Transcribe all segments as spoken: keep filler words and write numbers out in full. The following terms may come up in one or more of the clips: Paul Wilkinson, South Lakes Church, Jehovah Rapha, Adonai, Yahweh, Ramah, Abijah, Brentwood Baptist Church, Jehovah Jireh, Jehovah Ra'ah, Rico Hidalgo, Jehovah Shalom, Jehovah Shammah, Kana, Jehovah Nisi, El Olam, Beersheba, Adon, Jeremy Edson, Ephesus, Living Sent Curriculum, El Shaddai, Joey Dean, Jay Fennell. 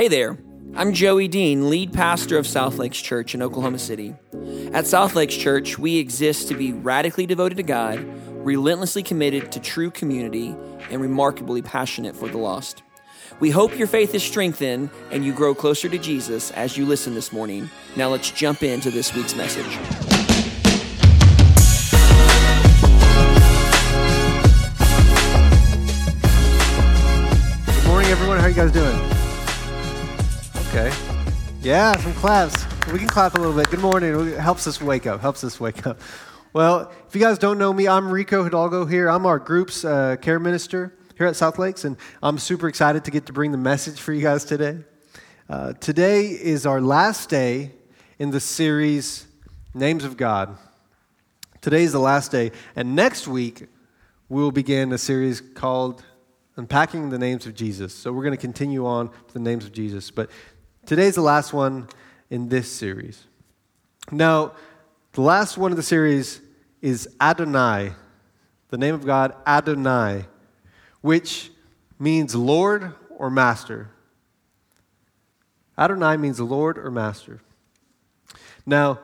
Hey there, I'm Joey Dean, lead pastor of South Lakes Church in Oklahoma City. At South Lakes Church, we exist to be radically devoted to God, relentlessly committed to true community, and remarkably passionate for the lost. We hope your faith is strengthened and you grow closer to Jesus as you listen this morning. Now let's jump into this week's message. Good morning, everyone. How are you guys doing? Okay. Yeah, some claps. We can clap a little bit. Good morning. It helps us wake up. Helps us wake up. Well, if you guys don't know me, I'm Rico Hidalgo here. I'm our group's uh, care minister here at South Lakes, and I'm super excited to get to bring the message for you guys today. Uh, today is our last day in the series Names of God. Today is the last day, and next week we'll begin a series called Unpacking the Names of Jesus. So we're going to continue on to the names of Jesus, but today's the last one in this series. Now, the last one of the series is Adonai, the name of God, Adonai, which means Lord or Master. Adonai means Lord or Master. Now,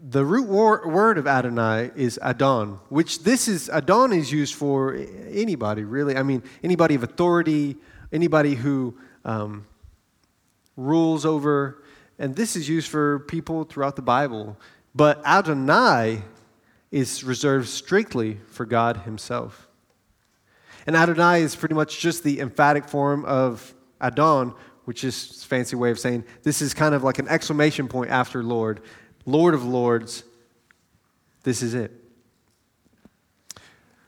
the root wor- word of Adonai is Adon, which this is, Adon is used for anybody, really. I mean, anybody of authority, anybody who... Um, rules over, and this is used for people throughout the Bible. But Adonai is reserved strictly for God himself. And Adonai is pretty much just the emphatic form of Adon, which is a fancy way of saying this is kind of like an exclamation point after Lord. Lord of Lords, this is it.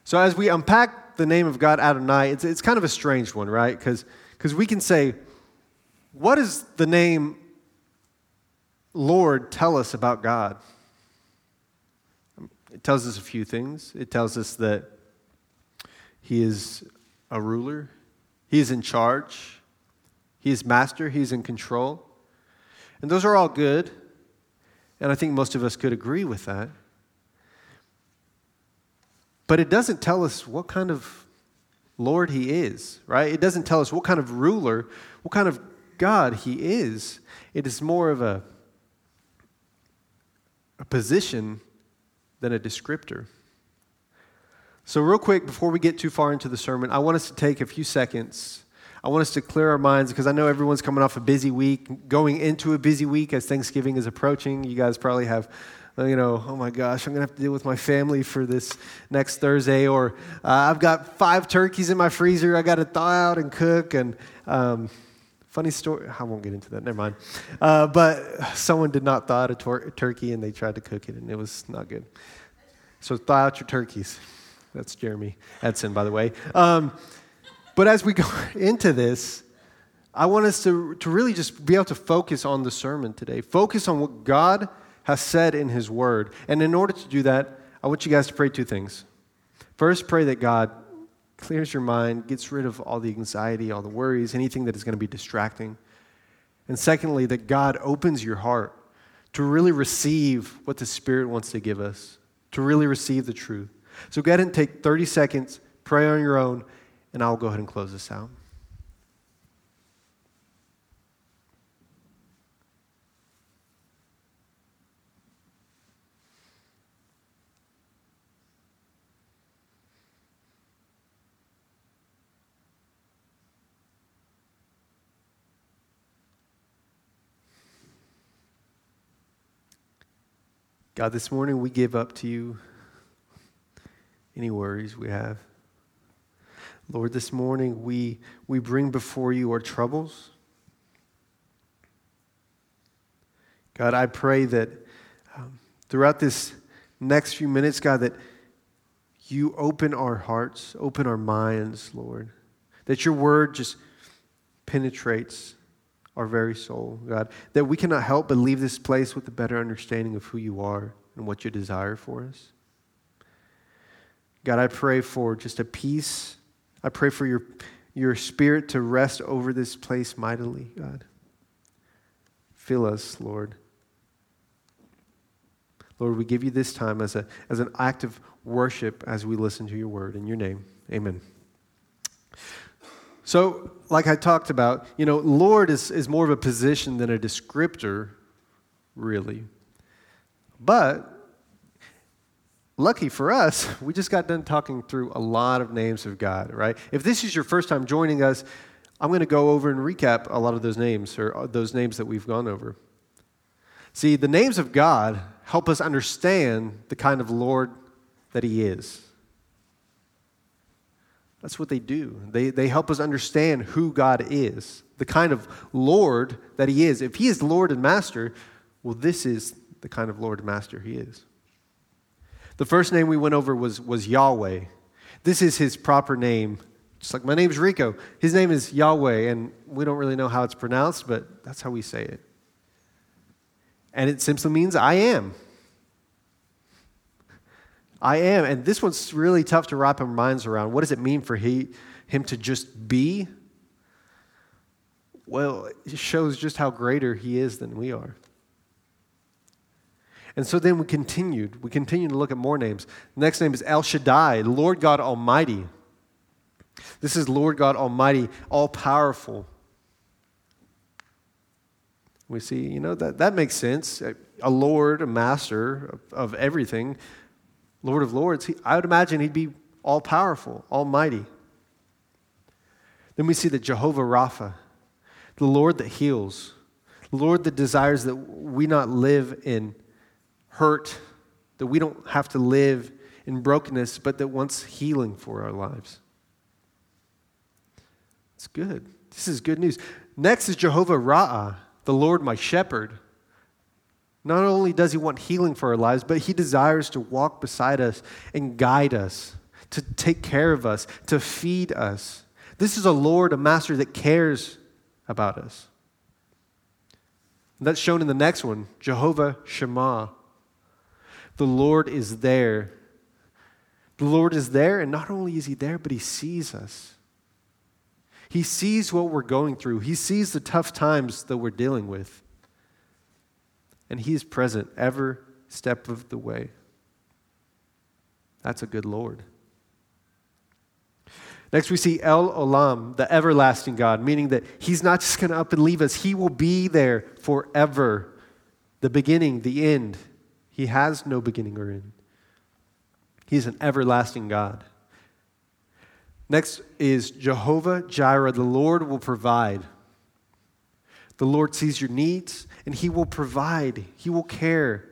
So as we unpack the name of God, Adonai, it's, it's kind of a strange one, right? Because because we can say, what does the name Lord tell us about God? It tells us a few things. It tells us that he is a ruler. He is in charge. He is master. He is in control. And those are all good. And I think most of us could agree with that. But it doesn't tell us what kind of Lord he is, right? It doesn't tell us what kind of ruler, what kind of God he is. It is more of a, a position than a descriptor. So real quick, before we get too far into the sermon, I want us to take a few seconds. I want us to clear our minds because I know everyone's coming off a busy week, going into a busy week as Thanksgiving is approaching. You guys probably have, you know, oh my gosh, I'm going to have to deal with my family for this next Thursday, or uh, I've got five turkeys in my freezer I got to thaw out and cook, and um funny story. I won't get into that. Never mind. Uh, but someone did not thaw out a, tor- a turkey, and they tried to cook it, and it was not good. So thaw out your turkeys. That's Jeremy Edson, by the way. Um, but as we go into this, I want us to, to really just be able to focus on the sermon today. Focus on what God has said in his word. And in order to do that, I want you guys to pray two things. First, pray that God clears your mind, gets rid of all the anxiety, all the worries, anything that is going to be distracting. And secondly, that God opens your heart to really receive what the Spirit wants to give us, to really receive the truth. So go ahead and take thirty seconds, pray on your own, and I'll go ahead and close this out. God, this morning we give up to you any worries we have. Lord, this morning we, we bring before you our troubles. God, I pray that um, throughout this next few minutes, God, that you open our hearts, open our minds, Lord, that your word just penetrates our very soul, God, that we cannot help but leave this place with a better understanding of who you are and what you desire for us. God, I pray for just a peace. I pray for your, your spirit to rest over this place mightily, God. Fill us, Lord. Lord, we give you this time as a as an act of worship as we listen to your word. In your name, amen. So, like I talked about, you know, Lord is, is more of a position than a descriptor, really. But lucky for us, we just got done talking through a lot of names of God, right? If this is your first time joining us, I'm going to go over and recap a lot of those names, or those names that we've gone over. See, the names of God help us understand the kind of Lord that He is. That's what they do. They, they help us understand who God is, the kind of Lord that He is. If He is Lord and Master, well, this is the kind of Lord and Master He is. The first name we went over was, was Yahweh. This is His proper name. Just like my name's Rico. His name is Yahweh, and we don't really know how it's pronounced, but that's how we say it. And it simply means I am. I am. And this one's really tough to wrap our minds around. What does it mean for he, him to just be? Well, it shows just how greater He is than we are. And so then we continued. We continued to look at more names. The next name is El Shaddai, Lord God Almighty. This is Lord God Almighty, all-powerful. We see, you know, that, that makes sense. A Lord, a master of, of everything, Lord of Lords. He, I would imagine He'd be all-powerful, almighty. Then we see the Jehovah Rapha, the Lord that heals, the Lord that desires that we not live in hurt, that we don't have to live in brokenness, but that wants healing for our lives. It's good. This is good news. Next is Jehovah Ra'ah, the Lord my shepherd. Not only does He want healing for our lives, but He desires to walk beside us and guide us, to take care of us, to feed us. This is a Lord, a master that cares about us. And that's shown in the next one, Jehovah Shammah. The Lord is there. The Lord is there, and not only is He there, but He sees us. He sees what we're going through. He sees the tough times that we're dealing with. And He is present every step of the way. That's a good Lord. Next we see El Olam, the everlasting God, meaning that He's not just going to up and leave us. He will be there forever. The beginning, the end. He has no beginning or end. He's an everlasting God. Next is Jehovah Jireh. The Lord will provide. The Lord sees your needs, and He will provide. He will care.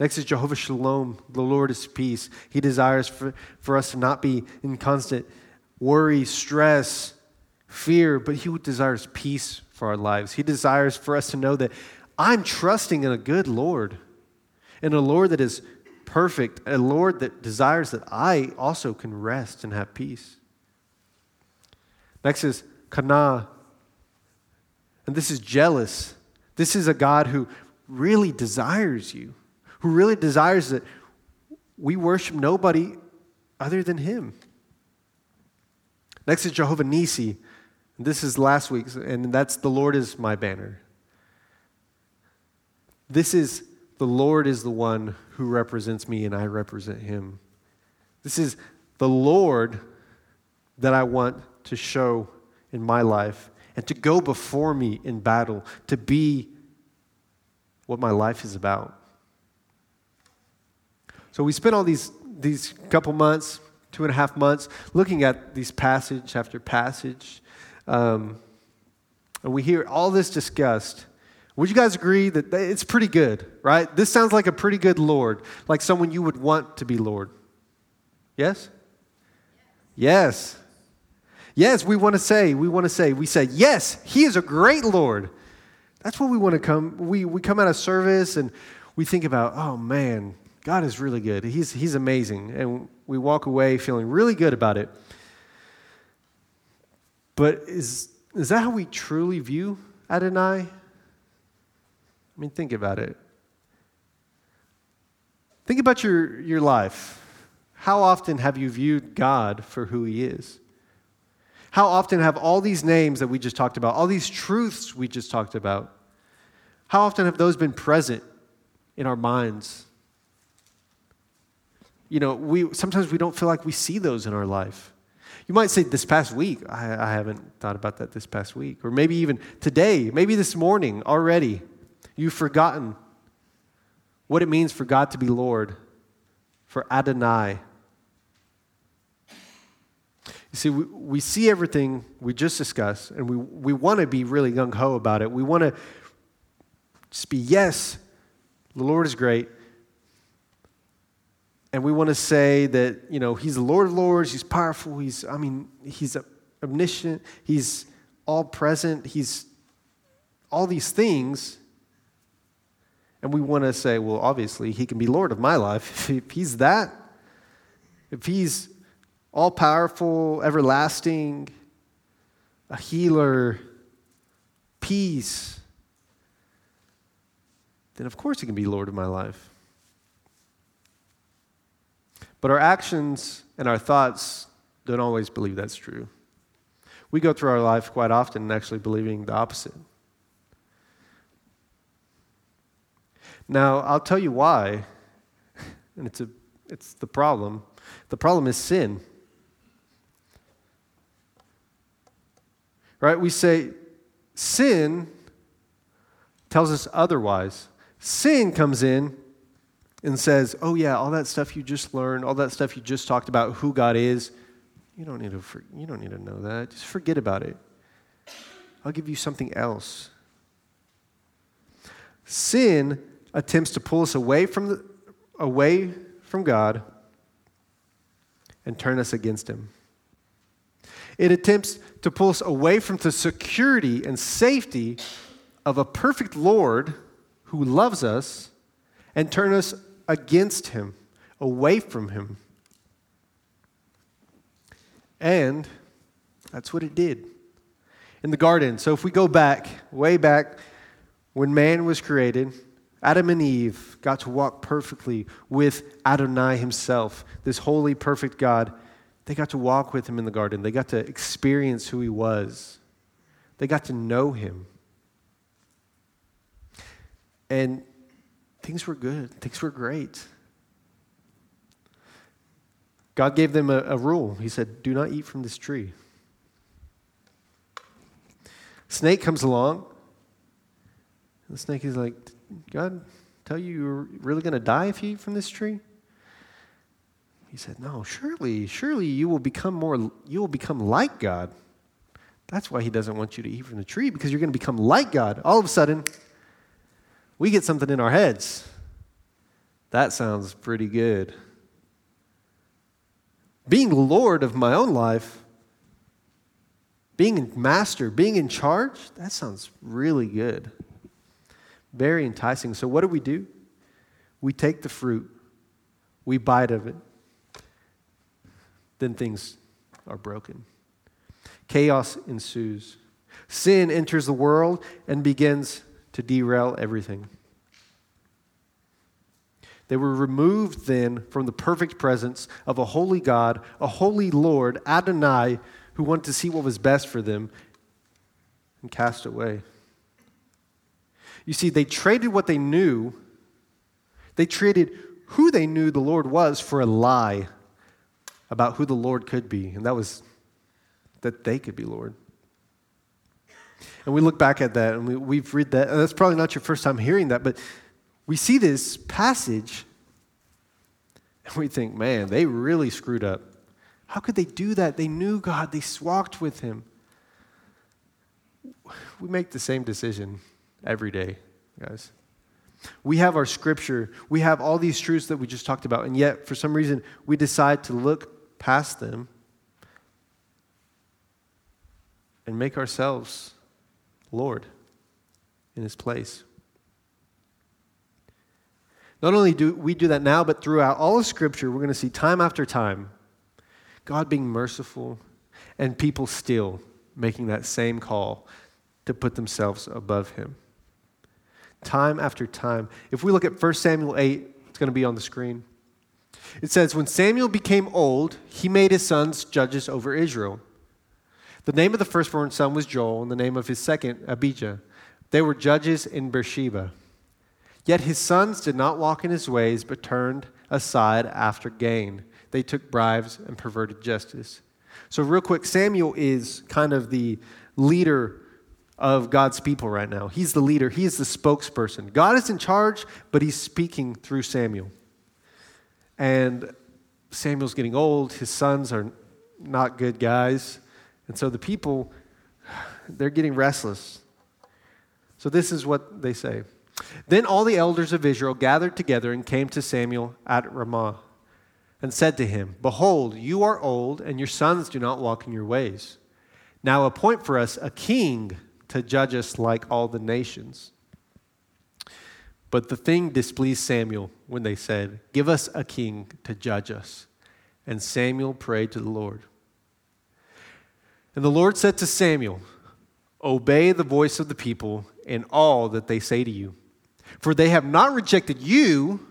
Next is Jehovah Shalom. The Lord is peace. He desires for, for us to not be in constant worry, stress, fear, but He desires peace for our lives. He desires for us to know that I'm trusting in a good Lord, in a Lord that is perfect, a Lord that desires that I also can rest and have peace. Next is Kana, and this is jealous. This is a God who really desires you, who really desires that we worship nobody other than Him. Next is Jehovah Nisi, and this is last week's, and that's the Lord is my banner. This is, the Lord is the one who represents me and I represent Him. This is the Lord that I want to show in my life and to go before me in battle, to be what my life is about. So we spent all these, these couple months, two and a half months, looking at these passage after passage. Um, and we hear all this discussed. Would you guys agree that it's pretty good, right? This sounds like a pretty good Lord, like someone you would want to be Lord. Yes? Yes. Yes, yes we want to say, we want to say, we say, yes, He is a great Lord. That's what we want to come, we, we come out of service and we think about, oh man, God is really good. He's, he's amazing. And we walk away feeling really good about it. But is, is that how we truly view Adonai? I mean, think about it. Think about your, your life. How often have you viewed God for who He is? How often have all these names that we just talked about, all these truths we just talked about, how often have those been present in our minds? You know, we sometimes we don't feel like we see those in our life. You might say this past week. I, I haven't thought about that this past week. Or maybe even today, maybe this morning already, you've forgotten what it means for God to be Lord, for Adonai. You see, we, we see everything we just discussed, and we, we want to be really gung-ho about it. We want to just be, yes, the Lord is great. And we want to say that, you know, he's the Lord of lords, he's powerful, he's, I mean, he's omniscient, he's all-present, he's all these things. And we want to say, well, obviously, he can be Lord of my life. If he's that, if he's all-powerful, everlasting, a healer, peace, then of course he can be Lord of my life. But our actions and our thoughts don't always believe that's true. We go through our life quite often actually believing the opposite. Now, I'll tell you why, and it's a, it's the problem. The problem is sin. Right? We say sin tells us otherwise. Sin comes in and says, oh yeah, all that stuff you just learned, all that stuff you just talked about, who God is, you don't need to you don't need to know that. Just forget about it. I'll give you something else. Sin attempts to pull us away from the, away from God and turn us against him. It attempts to pull us away from the security and safety of a perfect Lord who loves us and turn us against him, away from him. And that's what it did in the garden. So if we go back, way back, when man was created, Adam and Eve got to walk perfectly with Adonai himself, this holy, perfect God. They got to walk with him in the garden. They got to experience who he was. They got to know him. And things were good. Things were great. God gave them a, a rule. He said, do not eat from this tree. Snake comes along. And the snake is like, did God tell you you're really going to die if you eat from this tree? He said, no, surely, surely you will become more, you will become like God. That's why he doesn't want you to eat from the tree, because you're going to become like God. All of a sudden, we get something in our heads. That sounds pretty good. Being Lord of my own life, being master, being in charge, that sounds really good. Very enticing. So what do we do? We take the fruit. We bite of it. Then things are broken. Chaos ensues. Sin enters the world and begins to derail everything. They were removed then from the perfect presence of a holy God, a holy Lord, Adonai, who wanted to see what was best for them, and cast away. You see, they traded what they knew, they traded who they knew the Lord was for a lie about who the Lord could be, and that was that they could be Lord. And we look back at that, and we, we've read that. And that's probably not your first time hearing that, but we see this passage, and we think, man, they really screwed up. How could they do that? They knew God. They walked with him. We make the same decision every day, guys. We have our scripture. We have all these truths that we just talked about, and yet, for some reason, we decide to look past them and make ourselves Lord in his place. Not only do we do that now, but throughout all of Scripture, we're going to see time after time God being merciful and people still making that same call to put themselves above him. Time after time. If we look at First Samuel eight, it's going to be on the screen. It says, when Samuel became old, he made his sons judges over Israel. The name of the firstborn son was Joel, and the name of his second, Abijah. They were judges in Beersheba. Yet his sons did not walk in his ways, but turned aside after gain. They took bribes and perverted justice. So real quick, Samuel is kind of the leader of God's people right now. He's the leader. He is the spokesperson. God is in charge, but he's speaking through Samuel. And Samuel's getting old. His sons are not good guys. And so the people, they're getting restless. So this is what they say. Then all the elders of Israel gathered together and came to Samuel at Ramah and said to him, "Behold, you are old, and your sons do not walk in your ways. Now appoint for us a king to judge us like all the nations." But the thing displeased Samuel when they said, "Give us a king to judge us." And Samuel prayed to the Lord. And the Lord said to Samuel, "Obey the voice of the people in all that they say to you. For they have not rejected you,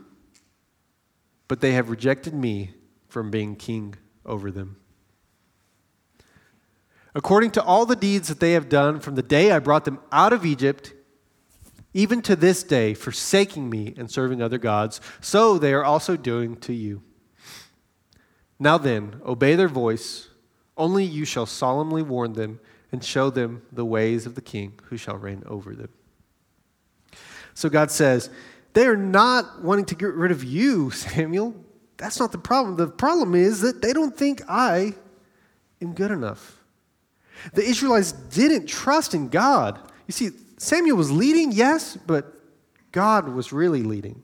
but they have rejected me from being king over them. According to all the deeds that they have done from the day I brought them out of Egypt, even to this day, forsaking me and serving other gods, so they are also doing to you. Now then, obey their voice. Only you shall solemnly warn them and show them the ways of the king who shall reign over them." So God says, they are not wanting to get rid of you, Samuel. That's not the problem. The problem is that they don't think I am good enough. The Israelites didn't trust in God. You see, Samuel was leading, yes, but God was really leading.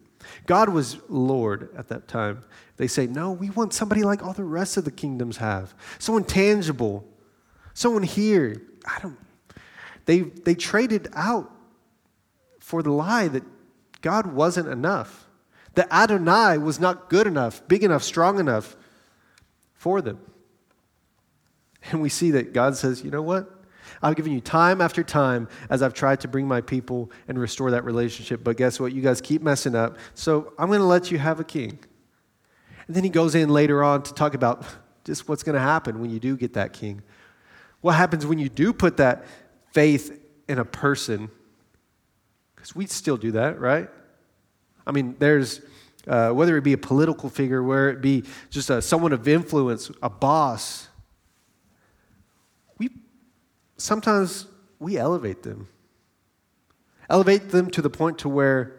God was Lord at that time. They say, no, we want somebody like all the rest of the kingdoms have. Someone tangible. Someone here. I don't. They, they traded out for the lie that God wasn't enough. That Adonai was not good enough, big enough, strong enough for them. And we see that God says, you know what? I've given you time after time as I've tried to bring my people and restore that relationship. But guess what? You guys keep messing up. So I'm going to let you have a king. And then he goes in later on to talk about just what's going to happen when you do get that king. What happens when you do put that faith in a person? Because we still do that, right? I mean, there's, uh, whether it be a political figure, whether it be just a, someone of influence, a boss, sometimes we elevate them. Elevate them to the point to where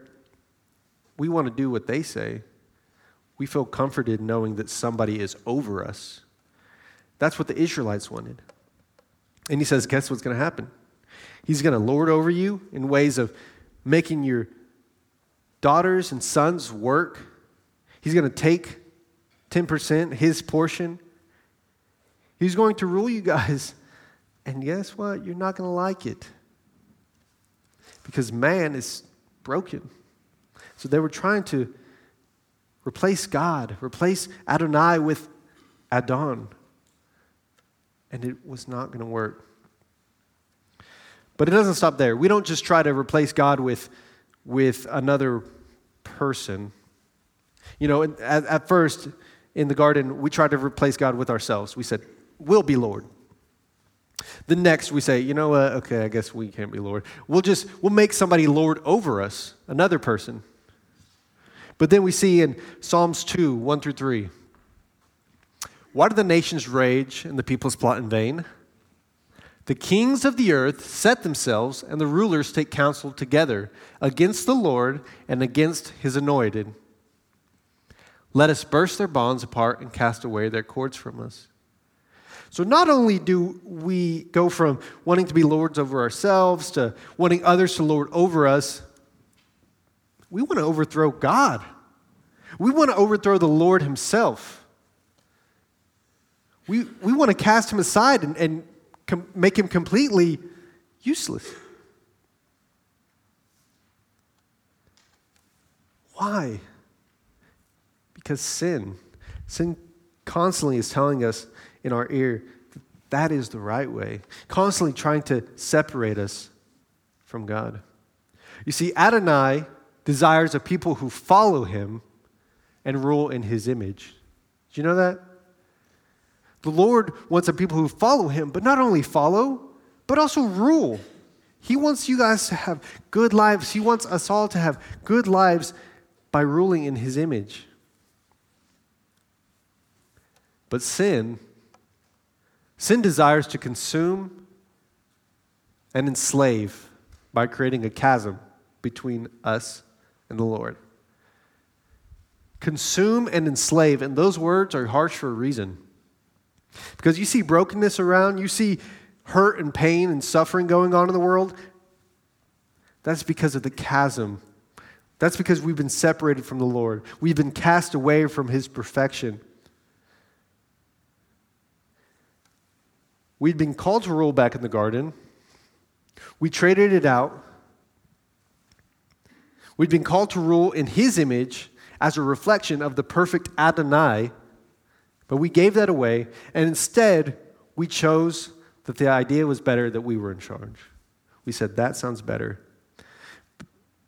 we want to do what they say. We feel comforted knowing that somebody is over us. That's what the Israelites wanted. And he says, guess what's going to happen? He's going to lord over you in ways of making your daughters and sons work. He's going to take ten percent, his portion. He's going to rule you guys. And guess what? You're not going to like it because man is broken. So they were trying to replace God, replace Adonai with Adon. And it was not going to work. But it doesn't stop there. We don't just try to replace God with, with another person. You know, at, at first in the garden, we tried to replace God with ourselves. We said, we'll be Lord. The next we say, you know what, uh, okay, I guess we can't be Lord. We'll just, we'll make somebody Lord over us, another person. But then we see in Psalms two, one through three, why do the nations rage and the peoples plot in vain? The kings of the earth set themselves and the rulers take counsel together against the Lord and against his anointed. Let us burst their bonds apart and cast away their cords from us. So not only do we go from wanting to be lords over ourselves to wanting others to lord over us, we want to overthrow God. We want to overthrow the Lord himself. We, we want to cast him aside and, and com- make him completely useless. Why? Because sin. Sin constantly is telling us in our ear, that is the right way. Constantly trying to separate us from God. You see, Adonai desires a people who follow him and rule in his image. Do you know that? The Lord wants a people who follow him, but not only follow, but also rule. He wants you guys to have good lives. He wants us all to have good lives by ruling in his image. But sin Sin desires to consume and enslave by creating a chasm between us and the Lord. Consume and enslave, and those words are harsh for a reason. Because you see brokenness around, you see hurt and pain and suffering going on in the world. That's because of the chasm. That's because we've been separated from the Lord. We've been cast away from His perfection. We'd been called to rule back in the garden. We traded it out. We'd been called to rule in His image as a reflection of the perfect Adonai, but we gave that away, and instead we chose that the idea was better that we were in charge. We said, that sounds better.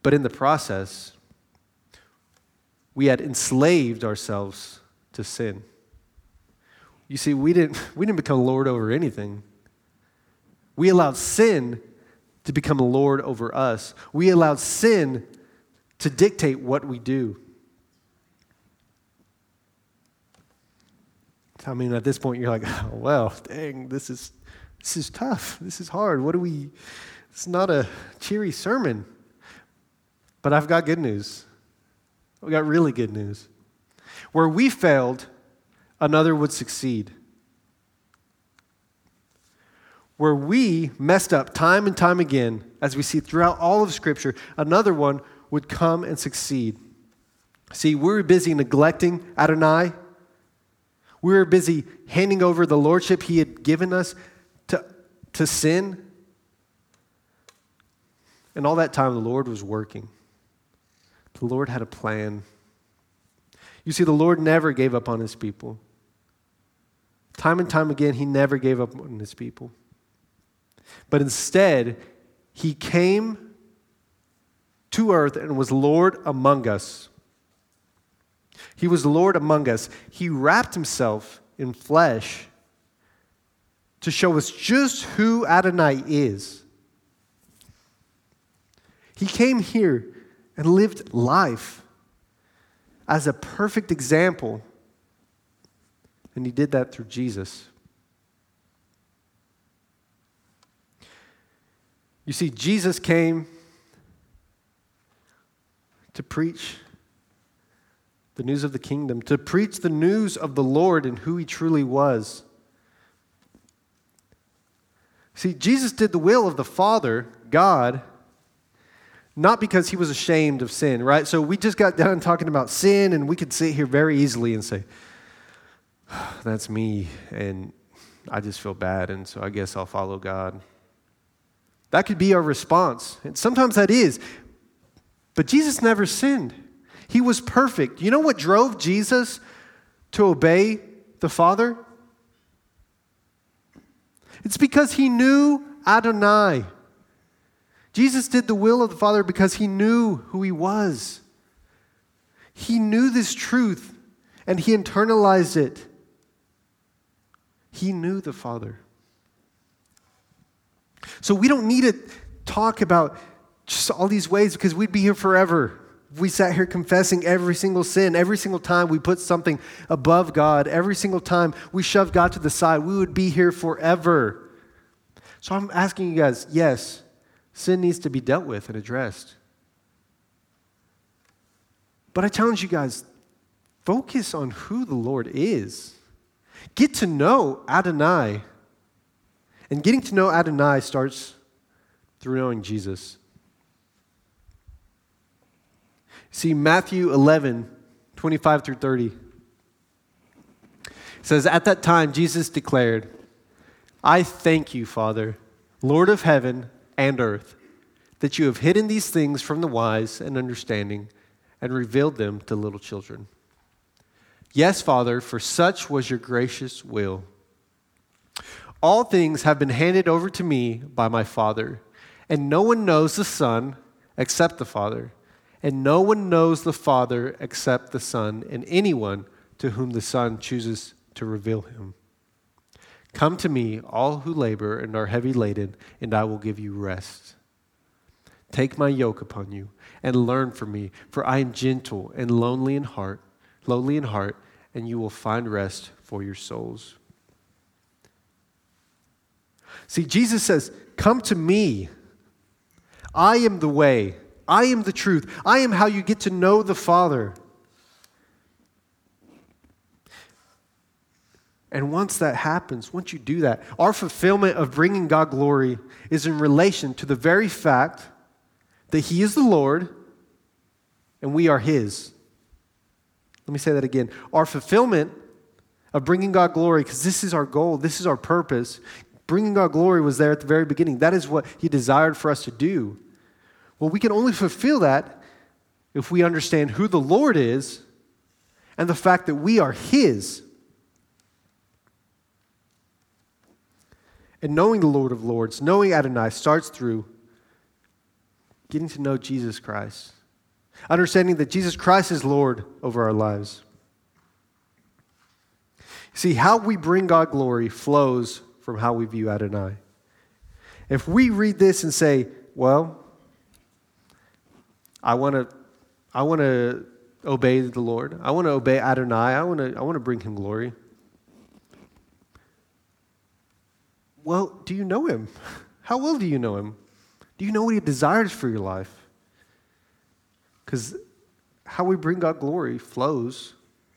But in the process, we had enslaved ourselves to sin. You see, we didn't, we didn't become Lord over anything. We allowed sin to become a Lord over us. We allowed sin to dictate what we do. I mean, at this point, you're like, oh, well, dang, this is this is tough. This is hard. What do we, it's not a cheery sermon. But I've got good news. I've got really good news. Where we failed, another would succeed. Where we messed up time and time again, as we see throughout all of Scripture, another one would come and succeed. See, we were busy neglecting Adonai. We were busy handing over the lordship He had given us to, to sin. And all that time, the Lord was working. The Lord had a plan. You see, the Lord never gave up on His people. Time and time again, He never gave up on His people. But instead, He came to earth and was Lord among us. He was Lord among us. He wrapped Himself in flesh to show us just who Adonai is. He came here and lived life as a perfect example, and He did that through Jesus. You see, Jesus came to preach the news of the kingdom, to preach the news of the Lord and who He truly was. See, Jesus did the will of the Father, God, not because He was ashamed of sin, right? So we just got done talking about sin, and we could sit here very easily and say, that's me, and I just feel bad, and so I guess I'll follow God. That could be our response, and sometimes that is. But Jesus never sinned. He was perfect. You know what drove Jesus to obey the Father? It's because He knew Adonai. Jesus did the will of the Father because He knew who He was. He knew this truth, and He internalized it. He knew the Father. So we don't need to talk about just all these ways, because we'd be here forever. We sat here confessing every single sin. Every single time we put something above God, every single time we shoved God to the side, we would be here forever. So I'm asking you guys, yes, sin needs to be dealt with and addressed. But I challenge you guys, focus on who the Lord is. Get to know Adonai. And getting to know Adonai starts through knowing Jesus. See, Matthew eleven, twenty-five through thirty says, at that time, Jesus declared, I thank you, Father, Lord of heaven and earth, that you have hidden these things from the wise and understanding and revealed them to little children. Yes, Father, for such was your gracious will. All things have been handed over to me by my Father, and no one knows the Son except the Father. And no one knows the Father except the Son, and anyone to whom the Son chooses to reveal Him. Come to me, all who labor and are heavy laden, and I will give you rest. Take my yoke upon you and learn from me, for I am gentle and lonely in heart, lowly in heart, and you will find rest for your souls. See, Jesus says, come to me. I am the way. I am the truth. I am how you get to know the Father. And once that happens, once you do that, our fulfillment of bringing God glory is in relation to the very fact that He is the Lord and we are His. Let me say that again. Our fulfillment of bringing God glory, because this is our goal, this is our purpose. Bringing God glory was there at the very beginning. That is what He desired for us to do. Well, we can only fulfill that if we understand who the Lord is and the fact that we are His. And knowing the Lord of Lords, knowing Adonai, starts through getting to know Jesus Christ. Understanding that Jesus Christ is Lord over our lives. See, how we bring God glory flows from how we view Adonai. If we read this and say, well, I want to I want to obey the Lord. I want to obey Adonai. I want to I want to bring Him glory. Well, do you know Him? How well do you know Him? Do you know what He desires for your life? Because how we bring God glory flows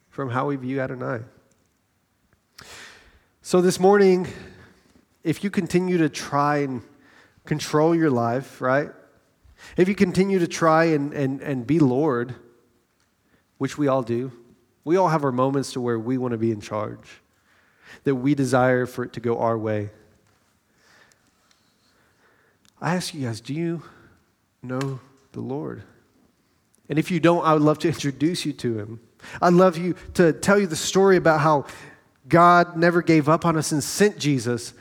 from how we view Adonai. So this morning, if you continue to try and control your life, right? If you continue to try and, and, and be Lord, which we all do, we all have our moments to where we want to be in charge, that we desire for it to go our way. I ask you guys, do you know the Lord? And if you don't, I would love to introduce you to Him. I'd love you to tell you the story about how God never gave up on us and sent Jesus.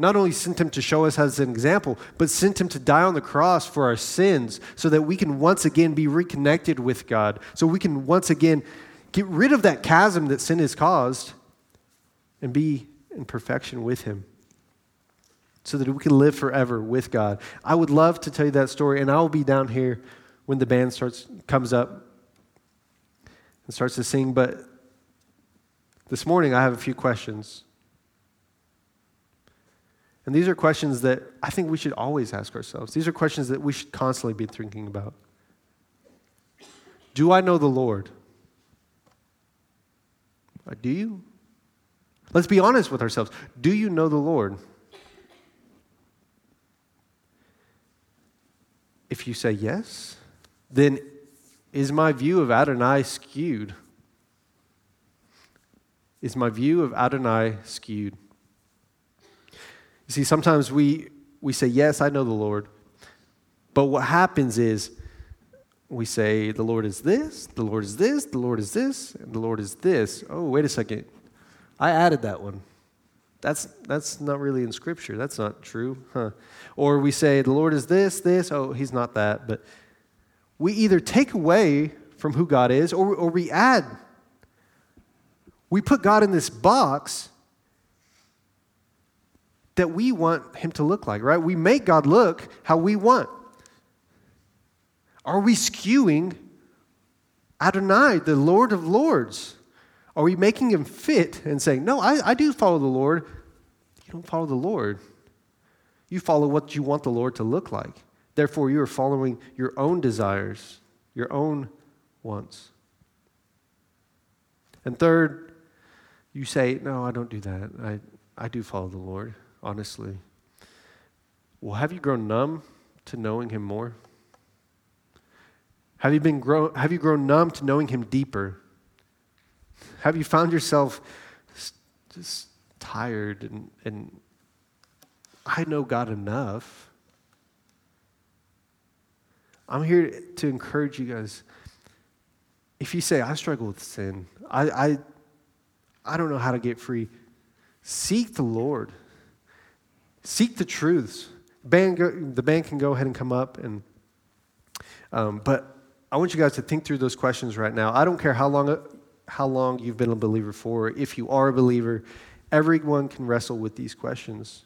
Not only sent Him to show us as an example, but sent Him to die on the cross for our sins so that we can once again be reconnected with God, so we can once again get rid of that chasm that sin has caused and be in perfection with Him so that we can live forever with God. I would love to tell you that story, and I'll be down here when the band starts comes up and starts to sing. But this morning I have a few questions. And these are questions that I think we should always ask ourselves. These are questions that we should constantly be thinking about. Do I know the Lord? Do you? Let's be honest with ourselves. Do you know the Lord? If you say yes, then is my view of Adonai skewed? Is my view of Adonai skewed? You see, sometimes we, we say, yes, I know the Lord. But what happens is we say, the Lord is this, the Lord is this, the Lord is this, and the Lord is this. Oh, wait a second. I added that one. That's that's not really in Scripture. That's not true. Huh? Or we say, the Lord is this, this. Oh, He's not that. But we either take away from who God is or, or we add. We put God in this box that we want Him to look like, right? We make God look how we want. Are we skewing Adonai, the Lord of Lords? Are we making Him fit and saying, no, I, I do follow the Lord. You don't follow the Lord. You follow what you want the Lord to look like. Therefore, you are following your own desires, your own wants. And third, you say, no, I don't do that. I, I do follow the Lord. Honestly. Well, have you grown numb to knowing Him more? Have you been grow, have you grown numb to knowing Him deeper? Have you found yourself just tired and, and I know God enough? I'm here to encourage you guys. If you say, I struggle with sin, I I, I don't know how to get free, seek the Lord. Seek the truths. Band, the band can go ahead and come up. and. Um, but I want you guys to think through those questions right now. I don't care how long, how long you've been a believer for. If you are a believer, everyone can wrestle with these questions.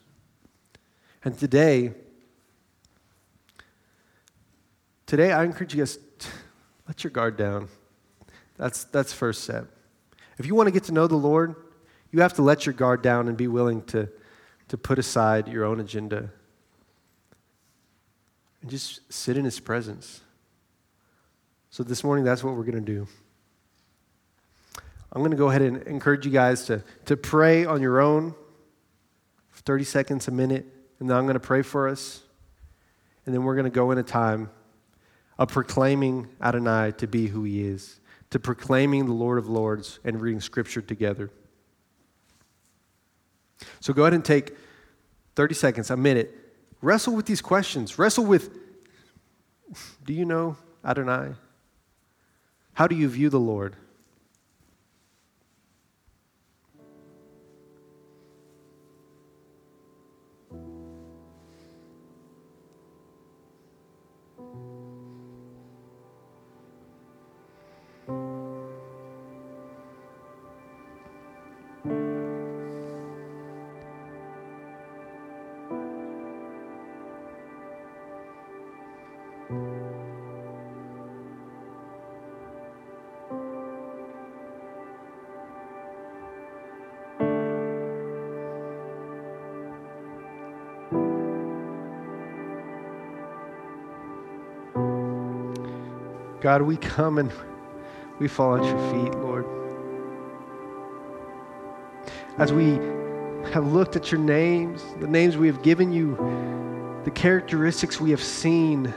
And today, today I encourage you guys, let your guard down. That's, that's first step. If you want to get to know the Lord, you have to let your guard down and be willing to to put aside your own agenda and just sit in his presence. So this morning, that's what we're going to do. I'm going to go ahead and encourage you guys to, to pray on your own for thirty seconds, a minute, and then I'm going to pray for us. And then we're going to go in a time of proclaiming Adonai to be who he is, to proclaiming the Lord of Lords and reading Scripture together. So go ahead and take thirty seconds, a minute. Wrestle with these questions. Wrestle with, do you know Adonai? How do you view the Lord? God, we come and we fall at your feet, Lord. As we have looked at your names, the names we have given you, the characteristics we have seen,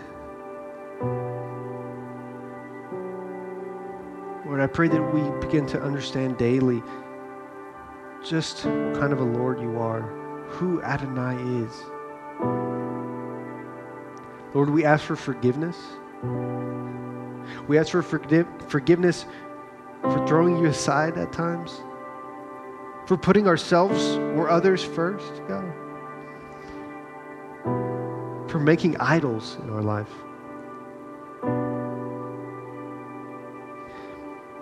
Lord, I pray that we begin to understand daily just what kind of a Lord you are, who Adonai is. Lord, we ask for forgiveness. We ask for forgiveness for throwing you aside at times, for putting ourselves or others first, God, for making idols in our life.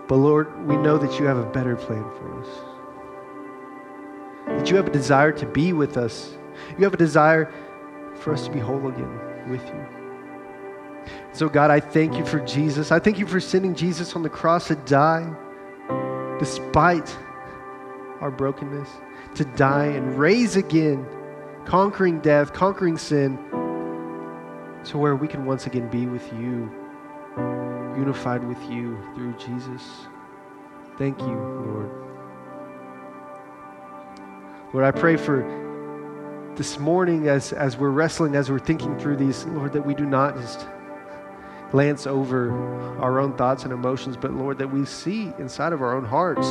But Lord, we know that you have a better plan for us, that you have a desire to be with us. You have a desire for us to be whole again with you. So God, I thank you for Jesus. I thank you for sending Jesus on the cross to die despite our brokenness, to die and raise again, conquering death, conquering sin, to where we can once again be with you, unified with you through Jesus. Thank you, Lord. Lord, I pray for this morning as, as we're wrestling, as we're thinking through these, Lord, that we do not just glance over our own thoughts and emotions, but Lord, that we see inside of our own hearts.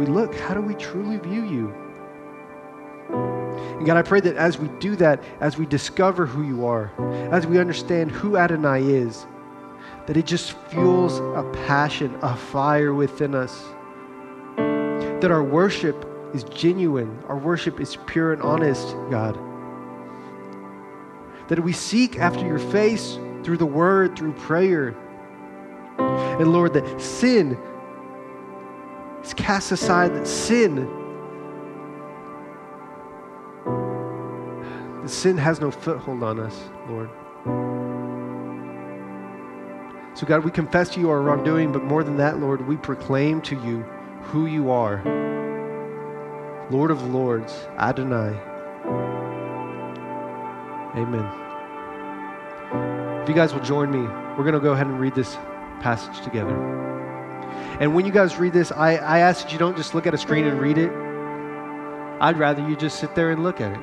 We look, how do we truly view you? And God, I pray that as we do that, as we discover who you are, as we understand who Adonai is, that it just fuels a passion, a fire within us, that our worship is genuine, our worship is pure and honest, God. That we seek after your face through the word, through prayer. And Lord, that sin is cast aside, that sin, that sin has no foothold on us, Lord. So God, we confess to you our wrongdoing, but more than that, Lord, we proclaim to you who you are, Lord of Lords, Adonai. Amen. If you guys will join me, we're going to go ahead and read this passage together. And when you guys read this, I, I ask that you don't just look at a screen and read it. I'd rather you just sit there and look at it.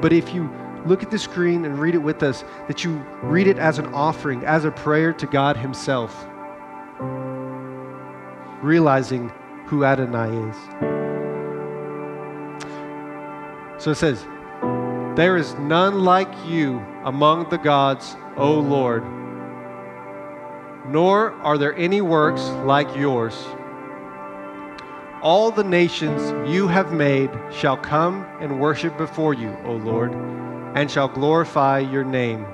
But if you look at the screen and read it with us, that you read it as an offering, as a prayer to God himself, realizing who Adonai is. So it says, "There is none like you among the gods, O Lord, nor are there any works like yours. All the nations you have made shall come and worship before you, O Lord, and shall glorify your name.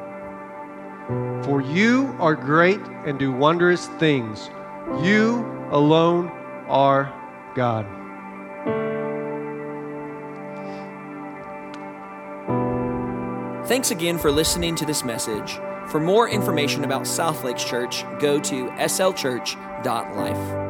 For you are great and do wondrous things. You alone are God." Thanks again for listening to this message. For more information about South Lakes Church, go to s l church dot life.